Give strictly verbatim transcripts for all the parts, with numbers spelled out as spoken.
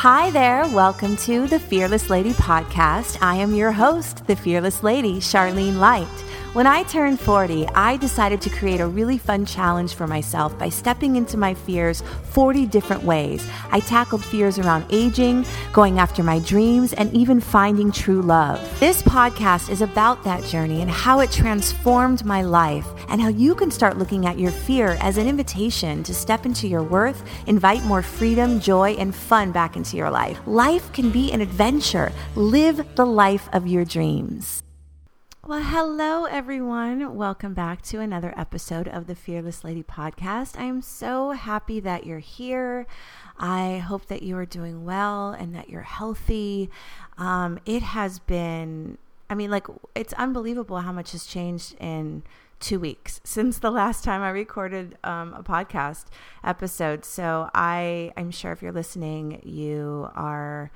Hi there, welcome to the Fearless Lady podcast. I am your host, the Fearless Lady, Charlene Light. When I turned forty, I decided to create a really fun challenge for myself by stepping into my fears forty different ways. I tackled fears around aging, going after my dreams, and even finding true love. This podcast is about that journey and how it transformed my life and how you can start looking at your fear as an invitation to step into your worth, invite more freedom, joy, and fun back into your life. Life can be an adventure. Live the life of your dreams. Well, hello, everyone. Welcome back to another episode of the Fearless Lady podcast. I am so happy that you're here. I hope that you are doing well and that you're healthy. Um, it has been, I mean, like, it's unbelievable how much has changed in two weeks since the last time I recorded um, a podcast episode. So I, I'm sure if you're listening, you are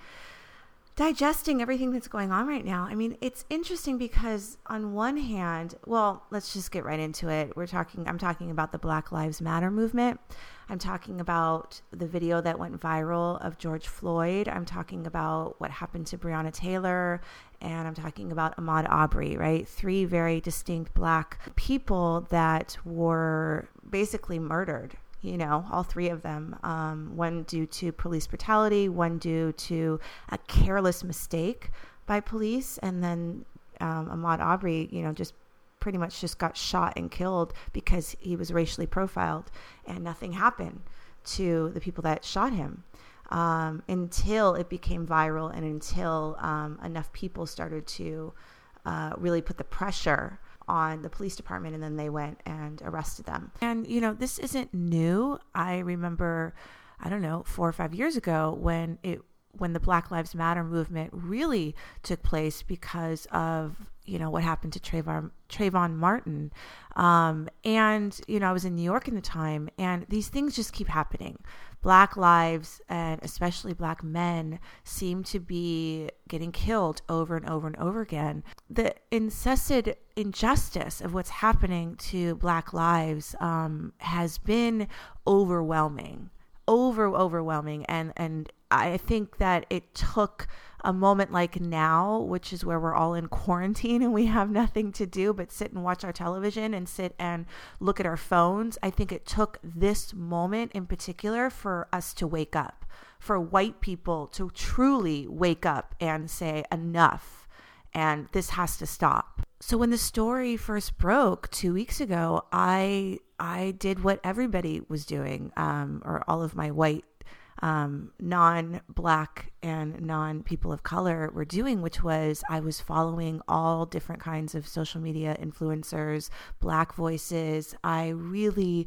digesting everything that's going on right now. I mean, it's interesting because on one hand, well, let's just get right into it. We're talking, I'm talking about the Black Lives Matter movement. I'm talking about the video that went viral of George Floyd. I'm talking about what happened to Breonna Taylor, and I'm talking about Ahmaud Arbery, right? Three very distinct Black people that were basically murdered. You know, all three of them, um, one due to police brutality, one due to a careless mistake by police, and then um, Ahmaud Arbery, you know, just pretty much just got shot and killed because he was racially profiled, and nothing happened to the people that shot him um, until it became viral and until um, enough people started to uh, really put the pressure on the police department, and then they went and arrested them. And, you know, this isn't new. I remember, I don't know, four or five years ago when it when the Black Lives Matter movement really took place because of, you know, what happened to Trayvon, Trayvon Martin. Um, and, you know, I was in New York at the time, and these things just keep happening. Black lives, and especially Black men, seem to be getting killed over and over and over again. The incessant injustice of what's happening to Black lives um, has been overwhelming, over overwhelming. And, and I think that it took a moment like now, which is where we're all in quarantine and we have nothing to do but sit and watch our television and sit and look at our phones. I think it took this moment in particular for us to wake up, for white people to truly wake up and say enough, and this has to stop. So when the story first broke two weeks ago, I I did what everybody was doing, um, or all of my white Um, non-Black and non-people of color were doing, which was I was following all different kinds of social media influencers, Black voices. I really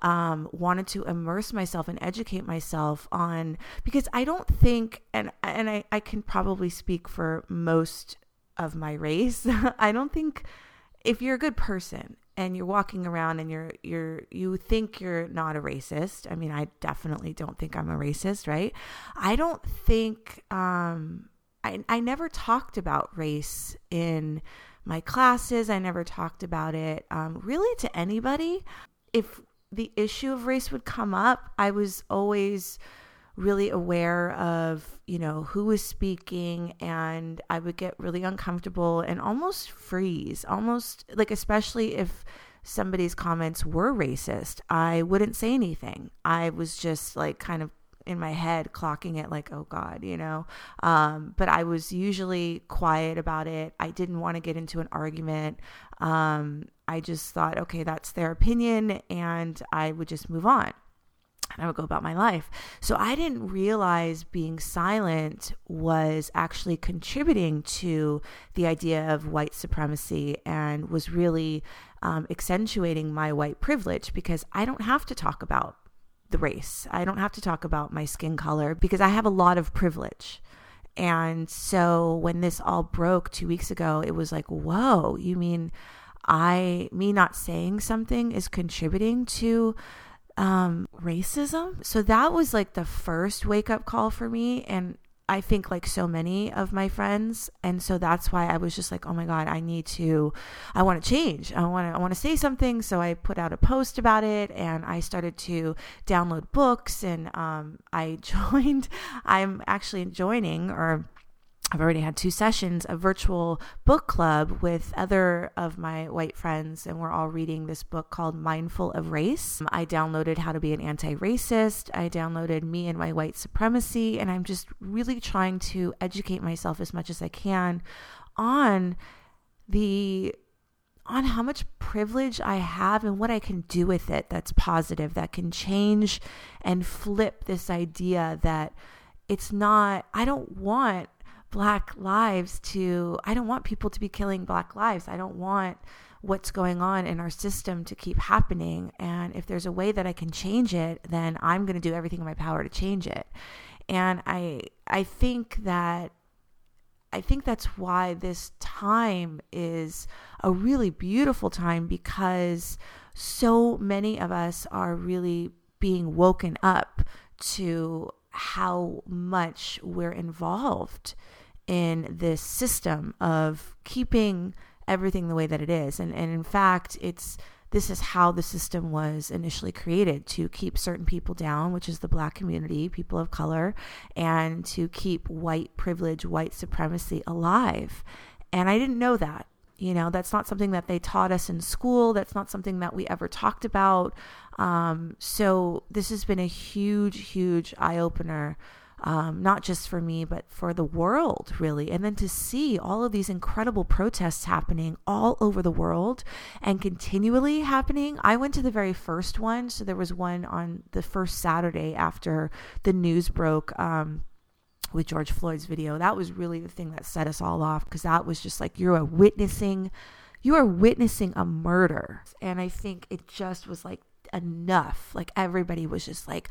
um, wanted to immerse myself and educate myself on, because I don't think, and, and I, I can probably speak for most of my race, I don't think if you're a good person and you're walking around and you're, you're, you think you're not a racist. I mean, I definitely don't think I'm a racist, right? I don't think, um, I, I never talked about race in my classes. I never talked about it, um, really to anybody. If the issue of race would come up, I was always really aware of, you know, who was speaking, and I would get really uncomfortable and almost freeze, almost like, especially if somebody's comments were racist, I wouldn't say anything. I was just like kind of in my head clocking it like, oh God, you know, um, but I was usually quiet about it. I didn't want to get into an argument. Um, I just thought, okay, that's their opinion, and I would just move on. And I would go about my life. So I didn't realize being silent was actually contributing to the idea of white supremacy, and was really um, accentuating my white privilege, because I don't have to talk about the race. I don't have to talk about my skin color because I have a lot of privilege. And so when this all broke two weeks ago, it was like, whoa, you mean I, me not saying something is contributing to um, racism. So that was like the first wake up call for me. And I think like so many of my friends. And so that's why I was just like, oh my God, I need to, I want to change. I want to, I want to say something. So I put out a post about it and I started to download books and um, I joined, I'm actually joining or I've already had two sessions, a virtual book club with other of my white friends, and we're all reading this book called Mindful of Race. I downloaded How to Be an Anti-Racist. I downloaded Me and My White Supremacy, and I'm just really trying to educate myself as much as I can on the on how much privilege I have and what I can do with it that's positive, that can change and flip this idea that it's not, I don't want Black lives to, I don't want people to be killing Black lives. I don't want what's going on in our system to keep happening. And if there's a way that I can change it, then I'm going to do everything in my power to change it. And I, I think that, I think that's why this time is a really beautiful time, because so many of us are really being woken up to how much we're involved in this system of keeping everything the way that it is. And and in fact, it's this is how the system was initially created, to keep certain people down, which is the Black community, people of color, and to keep white privilege, white supremacy alive. And I didn't know that. You know, that's not something that they taught us in school. That's not something that we ever talked about. Um, so this has been a huge, huge eye-opener. Um, not just for me, but for the world, really. And then to see all of these incredible protests happening all over the world and continually happening. I went to the very first one. So there was one on the first Saturday after the news broke um, with George Floyd's video. That was really the thing that set us all off, because that was just like, you're witnessing, you are witnessing a murder. And I think it just was like enough. Like everybody was just like,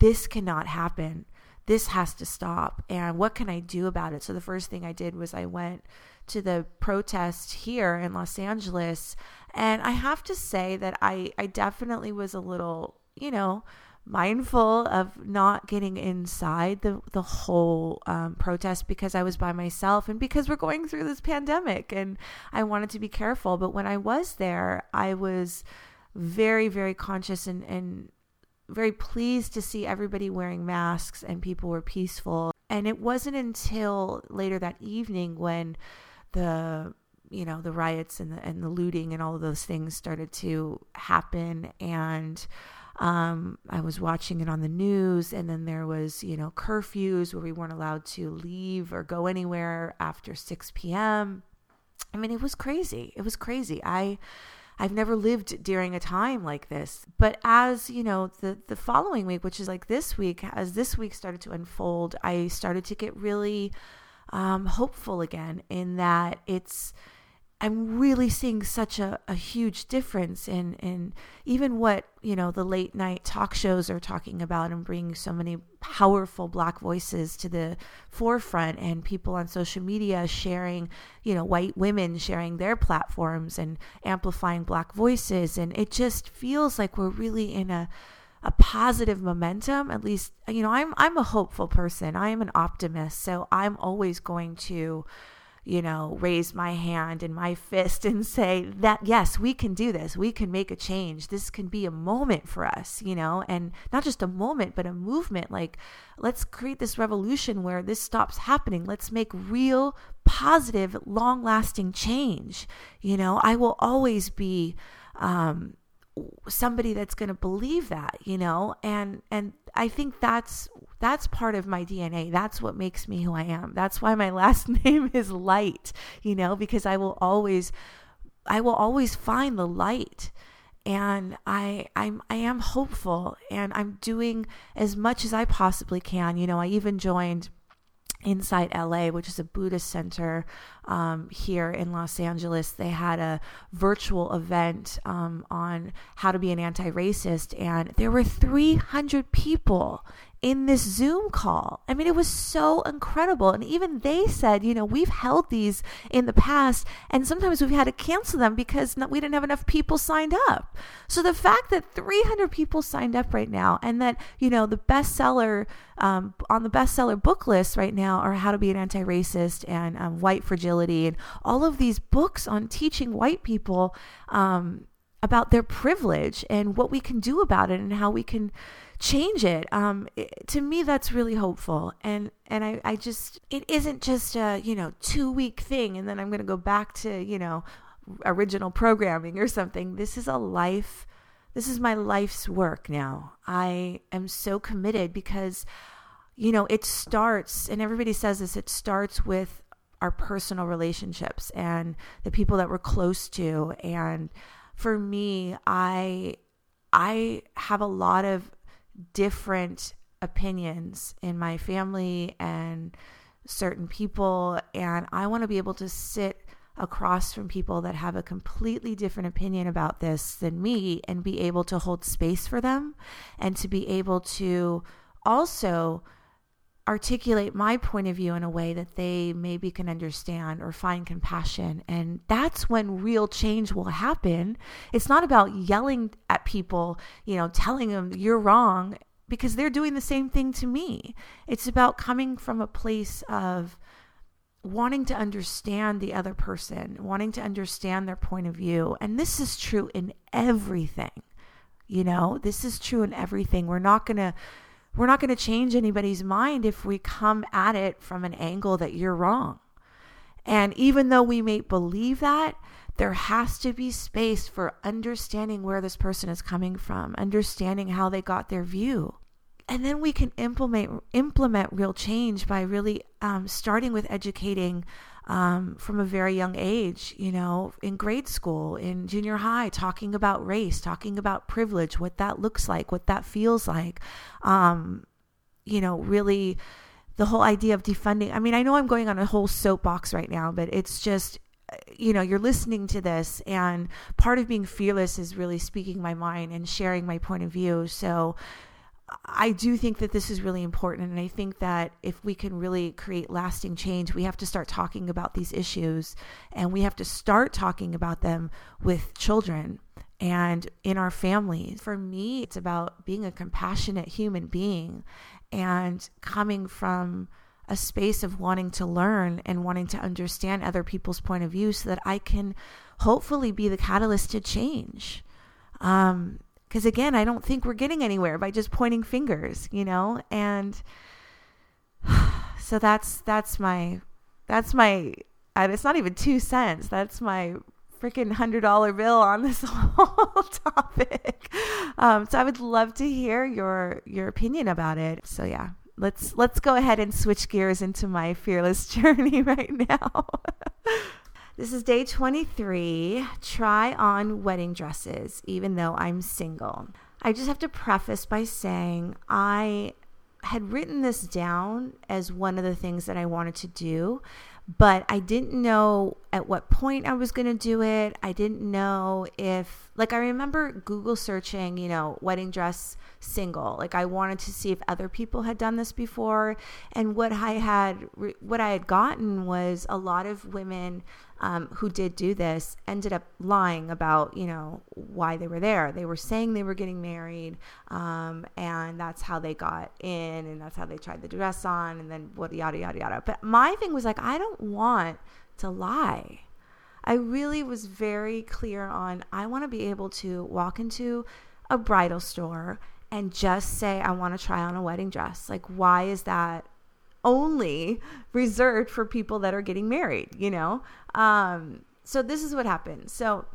this cannot happen. This has to stop. And what can I do about it? So the first thing I did was I went to the protest here in Los Angeles. And I have to say that I, I definitely was a little, you know, mindful of not getting inside the, the whole um, protest, because I was by myself and because we're going through this pandemic and I wanted to be careful. But when I was there, I was very, very conscious and, and very pleased to see everybody wearing masks and people were peaceful. And it wasn't until later that evening when the, you know, the riots and the, and the looting and all of those things started to happen. And um, I was watching it on the news, and then there was, you know, curfews where we weren't allowed to leave or go anywhere after six p.m. I mean, it was crazy. It was crazy. I, I've never lived during a time like this. But as, you know, the, the following week, which is like this week, as this week started to unfold, I started to get really um, hopeful again, in that it's, I'm really seeing such a, a huge difference in, in even what, you know, the late night talk shows are talking about, and bringing so many powerful Black voices to the forefront, and people on social media sharing, you know, white women sharing their platforms and amplifying Black voices. And it just feels like we're really in a, a positive momentum. At least, you know, I'm, I'm a hopeful person. I am an optimist. So I'm always going to, you know, raise my hand and my fist and say that, yes, we can do this. We can make a change. This can be a moment for us, you know, and not just a moment, but a movement. Like, let's create this revolution where this stops happening. Let's make real, positive, long-lasting change. You know, I will always be um, somebody that's going to believe that, you know, and, and I think that's That's part of my D N A. That's what makes me who I am. That's why my last name is Light, you know, because I will always, I will always find the light. And I, I'm, I am hopeful, and I'm doing as much as I possibly can. You know, I even joined Insight L A, which is a Buddhist center um, here in Los Angeles. They had a virtual event um, on how to be an anti-racist, and there were three hundred people in this Zoom call. I mean, it was so incredible. And even they said, you know, we've held these in the past, and sometimes we've had to cancel them because we didn't have enough people signed up. So the fact that three hundred people signed up right now, and that, you know, the bestseller, um, on the bestseller book list right now are How to Be an Anti-Racist and um, White Fragility, and all of these books on teaching white people um, about their privilege and what we can do about it and how we can change it. Um, it, to me, that's really hopeful. And, and I, I just, it isn't just a, you know, two week thing, and then I'm going to go back to, you know, original programming or something. This is a life. This is my life's work now. I am so committed because, you know, it starts, and everybody says this, it starts with our personal relationships and the people that we're close to. And for me, I, I have a lot of different opinions in my family and certain people, and I want to be able to sit across from people that have a completely different opinion about this than me and be able to hold space for them, and to be able to also articulate my point of view in a way that they maybe can understand or find compassion. And that's when real change will happen. It's not about yelling at people, you know, telling them you're wrong, because they're doing the same thing to me. It's about coming from a place of wanting to understand the other person, wanting to understand their point of view. And this is true in everything. You know, this is true in everything. We're not going to We're not going to change anybody's mind if we come at it from an angle that you're wrong. And even though we may believe that, there has to be space for understanding where this person is coming from, understanding how they got their view. And then we can implement implement real change by really um, starting with educating um, from a very young age, you know, in grade school, in junior high, talking about race, talking about privilege, what that looks like, what that feels like, um, you know, really the whole idea of defunding. I mean, I know I'm going on a whole soapbox right now, but it's just, you know, you're listening to this, and part of being fearless is really speaking my mind and sharing my point of view. So I do think that this is really important. And I think that if we can really create lasting change, we have to start talking about these issues, and we have to start talking about them with children and in our families. For me, it's about being a compassionate human being and coming from a space of wanting to learn and wanting to understand other people's point of view so that I can hopefully be the catalyst to change. Um, Because again, I don't think we're getting anywhere by just pointing fingers, you know? And so that's, that's my, that's my, and it's not even two cents. That's my freaking one hundred dollar bill on this whole topic. Um, so I would love to hear your, your opinion about it. So yeah, let's, let's go ahead and switch gears into my fearless journey right now. This is day twenty-three, try on wedding dresses, even though I'm single. I just have to preface by saying I had written this down as one of the things that I wanted to do, but I didn't know at what point I was going to do it. I didn't know if, like, I remember Google searching, you know, wedding dress single. Like, I wanted to see if other people had done this before. And what I had, what I had gotten was a lot of women Um, who did do this ended up lying about, you know, why they were there. They were saying they were getting married, um, and that's how they got in, and that's how they tried the dress on, and then what, yada, yada, yada. But my thing was like, I don't want to lie. I really was very clear on, I want to be able to walk into a bridal store and just say, I want to try on a wedding dress. Like, why is that only reserved for people that are getting married, you know? Um, so this is what happened. So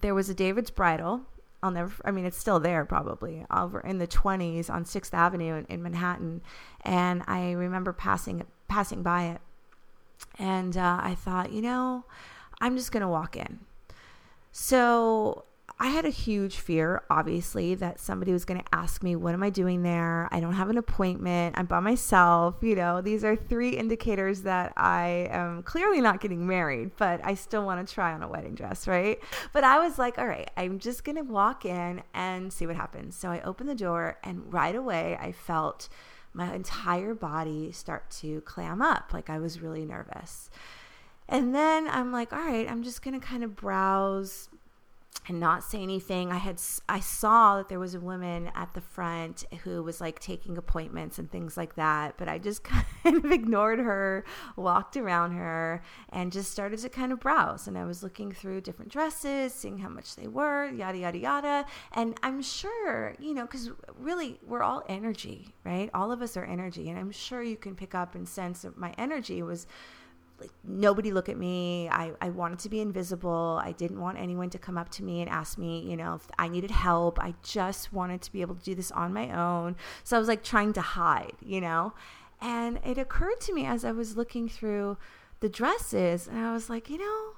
there was a David's Bridal. I'll never, I mean, it's still there probably, over in the twenties on sixth Avenue in, in Manhattan. And I remember passing, passing by it. And, uh, I thought, you know, I'm just going to walk in. So I had a huge fear, obviously, that somebody was going to ask me, what am I doing there? I don't have an appointment. I'm by myself. You know, these are three indicators that I am clearly not getting married, but I still want to try on a wedding dress, right? But I was like, all right, I'm just going to walk in and see what happens. So I opened the door, and right away I felt my entire body start to clam up. Like, I was really nervous. And then I'm like, all right, I'm just going to kind of browse and not say anything. I had I saw that there was a woman at the front who was like taking appointments and things like that, but I just kind of ignored her, walked around her, and just started to kind of browse. And I was looking through different dresses, seeing how much they were, yada, yada, yada. And I'm sure, you know, because really we're all energy, right? All of us are energy. And I'm sure you can pick up and sense that my energy was like, nobody look at me. I, I wanted to be invisible. I didn't want anyone to come up to me and ask me, you know, if I needed help. I just wanted to be able to do this on my own. So I was like trying to hide, you know, and it occurred to me as I was looking through the dresses, and I was like, you know,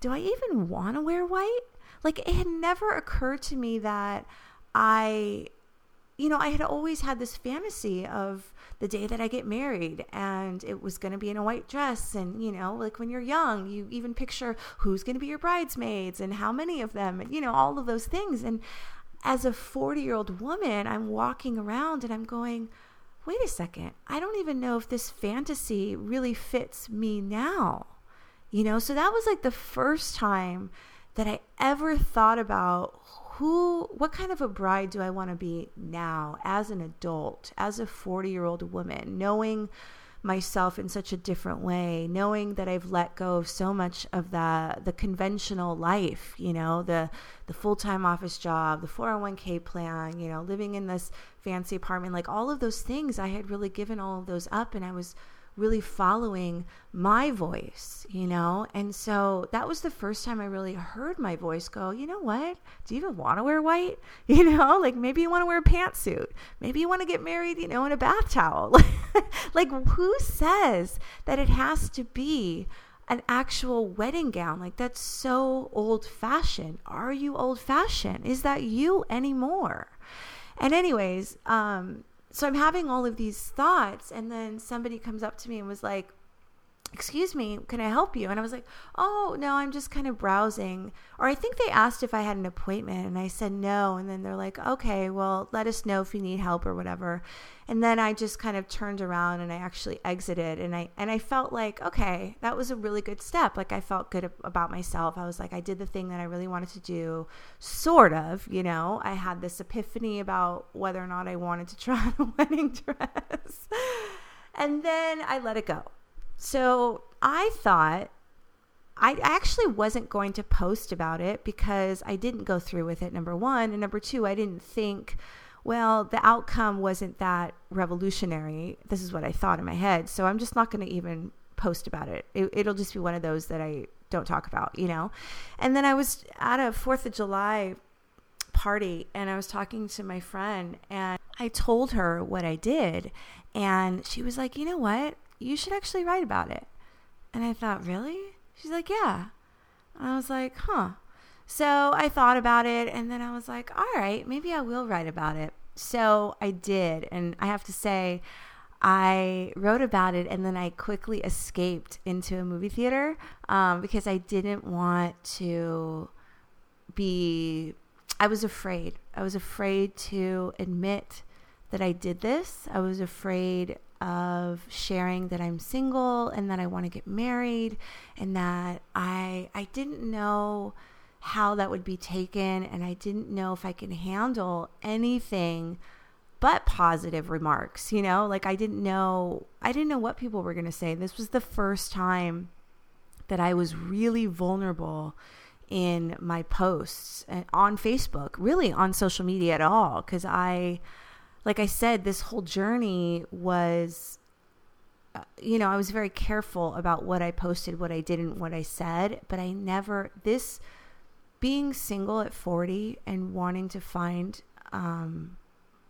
do I even want to wear white? Like, it had never occurred to me that I, you know, I had always had this fantasy of the day that I get married, and it was going to be in a white dress. And, you know, like when you're young, you even picture who's going to be your bridesmaids and how many of them, and, you know, all of those things. And as a forty-year-old woman, I'm walking around and I'm going, wait a second, I don't even know if this fantasy really fits me now, you know? So that was like the first time that I ever thought about Who, what kind of a bride do I want to be now as an adult, as a forty-year-old woman, knowing myself in such a different way, knowing that I've let go of so much of the the conventional life, you know, the the full-time office job, the four oh one k plan, you know, living in this fancy apartment, like all of those things. I had really given all of those up, and I was really following my voice, you know? And so that was the first time I really heard my voice go, you know what? Do you even want to wear white? You know, like maybe you want to wear a pantsuit. Maybe you want to get married, you know, in a bath towel. Like, who says that it has to be an actual wedding gown? Like, that's so old fashioned. Are you old fashioned? Is that you anymore? And anyways, um, so I'm having all of these thoughts, and then somebody comes up to me and was like, excuse me, can I help you? And I was like, oh, no, I'm just kind of browsing. Or I think they asked if I had an appointment, and I said no. And then they're like, okay, well, let us know if you need help or whatever. And then I just kind of turned around, and I actually exited, and I and I felt like, okay, that was a really good step. Like, I felt good about myself. I was like, I did the thing that I really wanted to do, sort of, you know. I had this epiphany about whether or not I wanted to try on a wedding dress. And then I let it go. So I thought, I actually wasn't going to post about it because I didn't go through with it, number one. And number two, I didn't think, well, the outcome wasn't that revolutionary. This is what I thought in my head. So I'm just not going to even post about it. it. It'll just be one of those that I don't talk about, you know. And then I was at a fourth of July party, and I was talking to my friend, and I told her what I did. And she was like, you know what? You should actually write about it. And I thought, really? She's like, yeah. And I was like, huh. So I thought about it, and then I was like, all right, maybe I will write about it. So I did. And I have to say, I wrote about it, and then I quickly escaped into a movie theater um, because I didn't want to be, I was afraid. I was afraid to admit that I did this. I was afraid of sharing that I'm single and that I want to get married, and that I I didn't know how that would be taken, and I didn't know if I can handle anything but positive remarks, you know? Like, I didn't know I didn't know what people were going to say. This was the first time that I was really vulnerable in my posts and on Facebook, really on social media at all, because I Like I said, this whole journey was, you know, I was very careful about what I posted, what I didn't, what I said, but I never, this being single at forty and wanting to find um,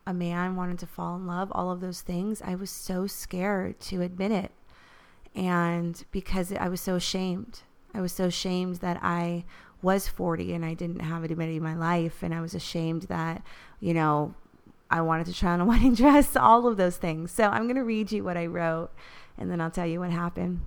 a man, wanting to fall in love, all of those things, I was so scared to admit it. And because I was so ashamed, I was so ashamed that I was forty and I didn't have anybody in my life, and I was ashamed that, you know, I wanted to try on a wedding dress, all of those things. So I'm going to read you what I wrote, and then I'll tell you what happened.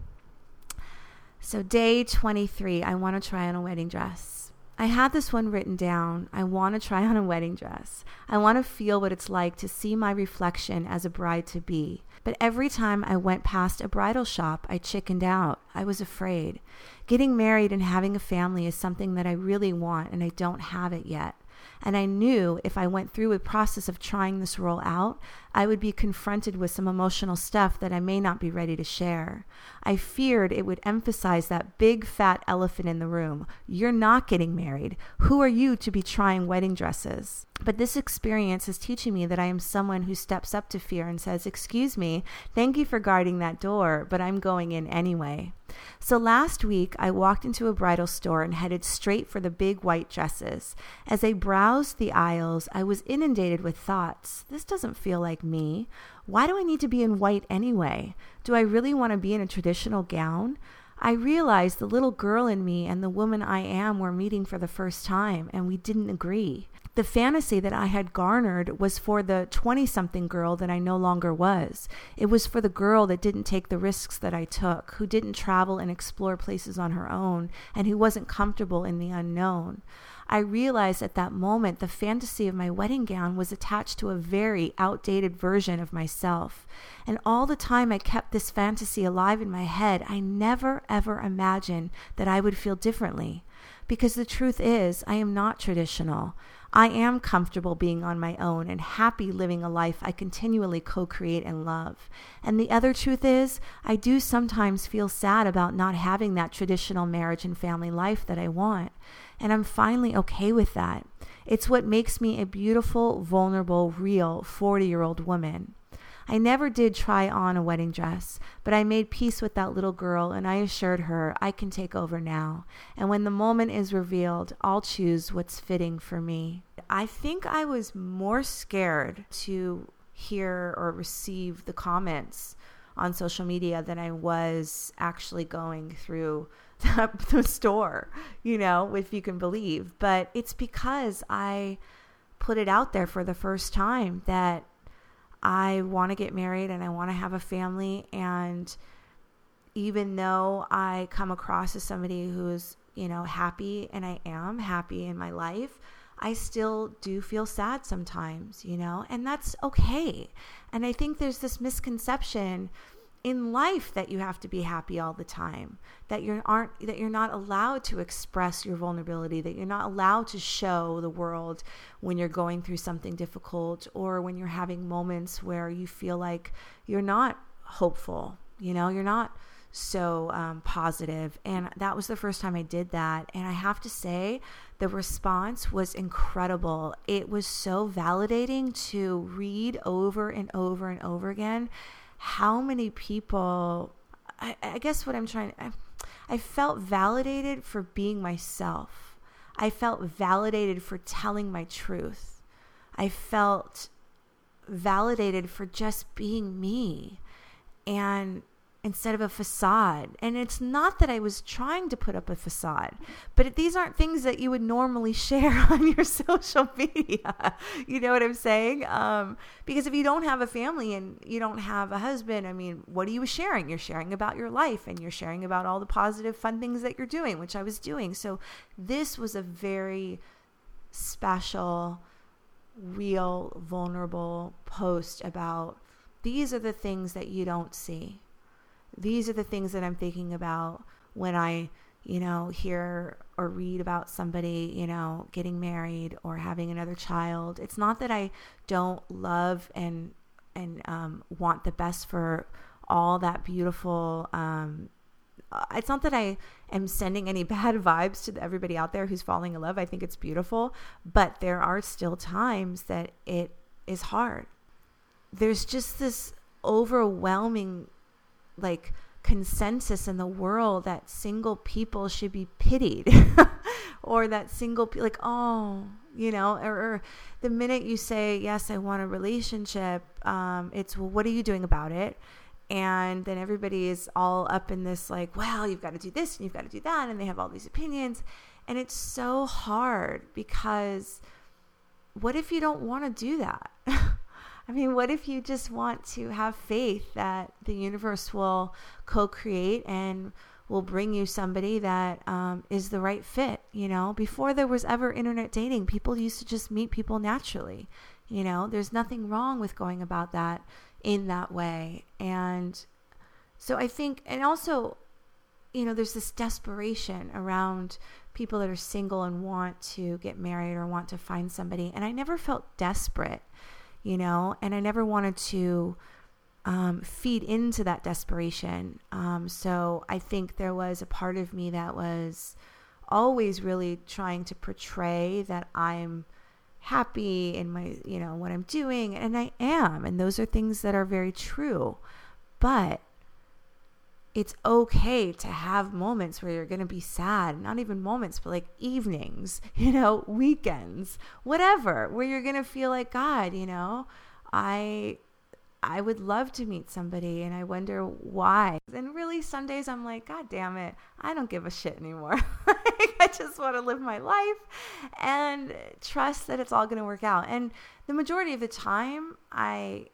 So day twenty-three, I want to try on a wedding dress. I had this one written down. I want to try on a wedding dress. I want to feel what it's like to see my reflection as a bride-to-be. But every time I went past a bridal shop, I chickened out. I was afraid. Getting married and having a family is something that I really want, and I don't have it yet. And I knew if I went through a process of trying this role out, I would be confronted with some emotional stuff that I may not be ready to share. I feared it would emphasize that big fat elephant in the room. You're not getting married. Who are you to be trying wedding dresses? But this experience is teaching me that I am someone who steps up to fear and says, excuse me, thank you for guarding that door, but I'm going in anyway. So last week, I walked into a bridal store and headed straight for the big white dresses. As I browsed the aisles, I was inundated with thoughts. This doesn't feel like me. Why do I need to be in white anyway? Do I really want to be in a traditional gown? I realized the little girl in me and the woman I am were meeting for the first time, and we didn't agree. The fantasy that I had garnered was for the twenty-something girl that I no longer was. It was for the girl that didn't take the risks that I took, who didn't travel and explore places on her own, and who wasn't comfortable in the unknown. I realized at that moment the fantasy of my wedding gown was attached to a very outdated version of myself. And all the time I kept this fantasy alive in my head, I never ever imagined that I would feel differently. Because the truth is, I am not traditional. I am comfortable being on my own and happy living a life I continually co-create and love. And the other truth is, I do sometimes feel sad about not having that traditional marriage and family life that I want. And I'm finally okay with that. It's what makes me a beautiful, vulnerable, real forty-year-old woman. I never did try on a wedding dress, but I made peace with that little girl and I assured her I can take over now. And when the moment is revealed, I'll choose what's fitting for me. I think I was more scared to hear or receive the comments on social media than I was actually going through the, the store, you know, if you can believe. But it's because I put it out there for the first time that I want to get married and I want to have a family. And even though I come across as somebody who's, you know, happy, and I am happy in my life, I still do feel sad sometimes, you know, and that's okay. And I think there's this misconception in life that you have to be happy all the time, that you aren't, that you're not allowed to express your vulnerability, that you're not allowed to show the world when you're going through something difficult or when you're having moments where you feel like you're not hopeful, you know, you're not so um, positive. And that was the first time I did that. And I have to say the response was incredible. It was so validating to read over and over and over again how many people, I, I guess what I'm trying, I, I felt validated for being myself. I felt validated for telling my truth. I felt validated for just being me, and instead of a facade. And it's not that I was trying to put up a facade, but these aren't things that you would normally share on your social media. You know what I'm saying? Um, because if you don't have a family and you don't have a husband, I mean, what are you sharing? You're sharing about your life, and you're sharing about all the positive, fun things that you're doing, which I was doing. So this was a very special, real, vulnerable post about these are the things that you don't see. These are the things that I'm thinking about when I, you know, hear or read about somebody, you know, getting married or having another child. It's not that I don't love and and um, want the best for all that beautiful. Um, it's not that I am sending any bad vibes to everybody out there who's falling in love. I think it's beautiful, but there are still times that it is hard. There's just this overwhelming, like, consensus in the world that single people should be pitied or that single people, like, oh, you know, or, or the minute you say, yes, I want a relationship, um, it's, well, what are you doing about it? And then everybody is all up in this, like, well, you've got to do this and you've got to do that. And they have all these opinions. And it's so hard because what if you don't want to do that? I mean, what if you just want to have faith that the universe will co-create and will bring you somebody that um, is the right fit? You know, before there was ever internet dating, people used to just meet people naturally. You know, there's nothing wrong with going about that in that way. And so I think, and also, you know, there's this desperation around people that are single and want to get married or want to find somebody. And I never felt desperate, you know, and I never wanted to um, feed into that desperation. Um, so I think there was a part of me that was always really trying to portray that I'm happy in my, you know, what I'm doing, and I am, and those are things that are very true. But it's okay to have moments where you're going to be sad, not even moments, but like evenings, you know, weekends, whatever, where you're going to feel like, God, you know, I I would love to meet somebody and I wonder why. And really some days I'm like, God damn it, I don't give a shit anymore. Like, I just want to live my life and trust that it's all going to work out. And the majority of the time I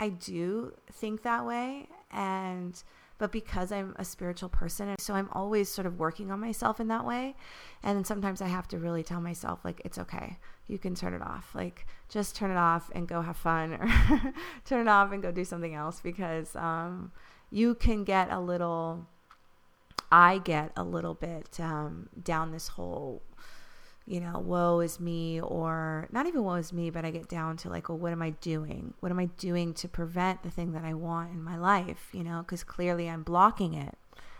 I do think that way. And but because I'm a spiritual person, so I'm always sort of working on myself in that way. And sometimes I have to really tell myself, like, it's okay. You can turn it off. Like, just turn it off and go have fun, or turn it off and go do something else, because um, you can get a little, I get a little bit um, down this whole, you know, woe is me, or not even woe is me, but I get down to like, well, what am I doing? What am I doing to prevent the thing that I want in my life? You know, because clearly I'm blocking it.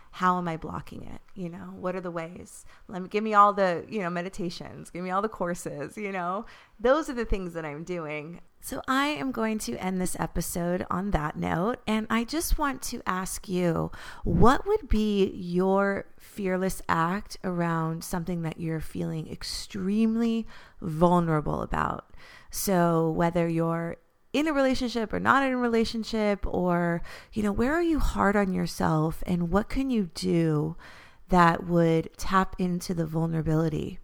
How am I blocking it? You know, what are the ways? Let me give me all the, you know, meditations, give me all the courses, you know, those are the things that I'm doing. So I am going to end this episode on that note. And I just want to ask you, what would be your fearless act around something that you're feeling extremely vulnerable about? So whether you're in a relationship or not in a relationship, or, you know, where are you hard on yourself, and what can you do that would tap into the vulnerability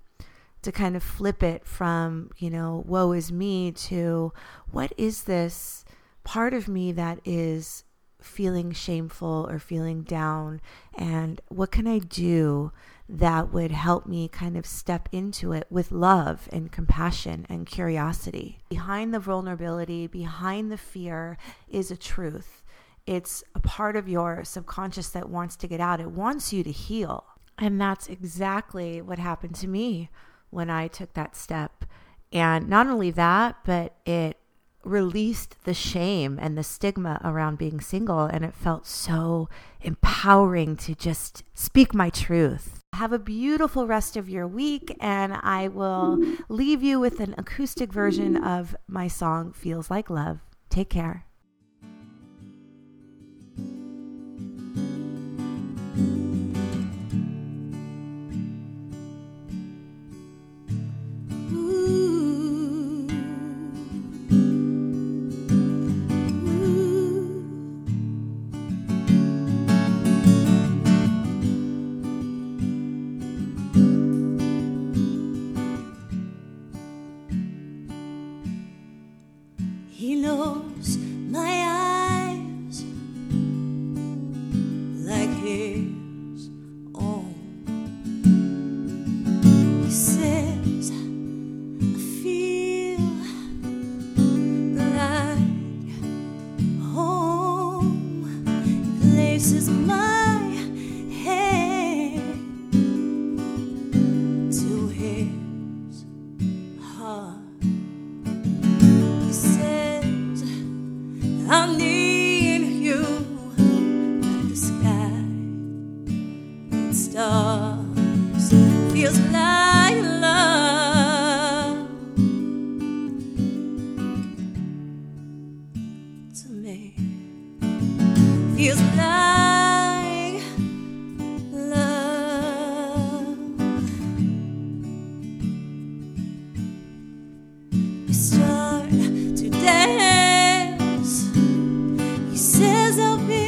to kind of flip it from, you know, woe is me to what is this part of me that is feeling shameful or feeling down, and what can I do that would help me kind of step into it with love and compassion and curiosity. Behind the vulnerability, behind the fear is a truth. It's a part of your subconscious that wants to get out. It wants you to heal. And that's exactly what happened to me when I took that step. And not only that, but it released the shame and the stigma around being single, and it felt so empowering to just speak my truth. Have a beautiful rest of your week, and I will leave you with an acoustic version of my song, Feels Like Love. Take care. Ahmaud Arbery.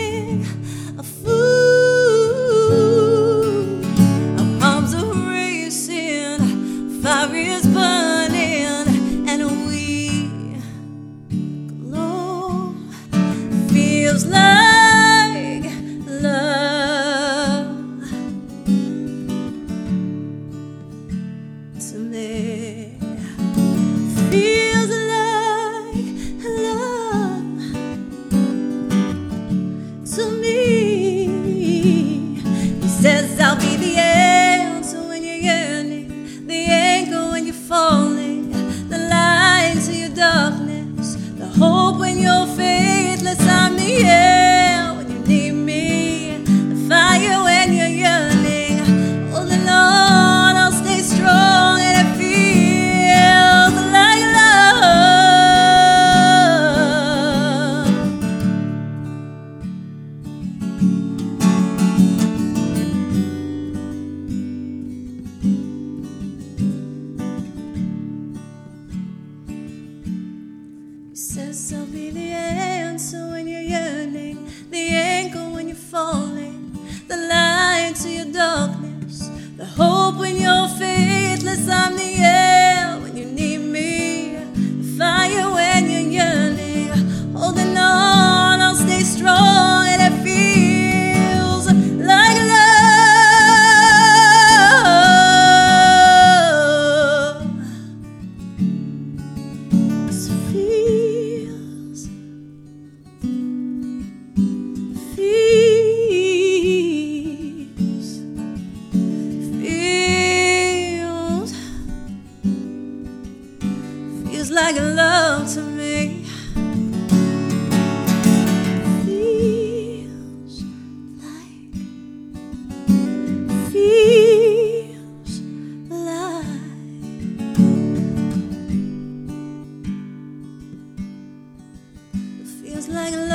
to me. He says, I'll be the answer when you're yearning, the anchor when you're falling, the light to your darkness, the hope when you're faithless. I'm the air when you need me, the fire when you're yearning. Holding on, I'll stay strong, and it feels like I'm the air when you need me, the fire when you're yearning, holding on, I'll stay strong, and it feels like love. It feels, feels, feels. Feels like love to me. Feels like, feels like. Feels like love.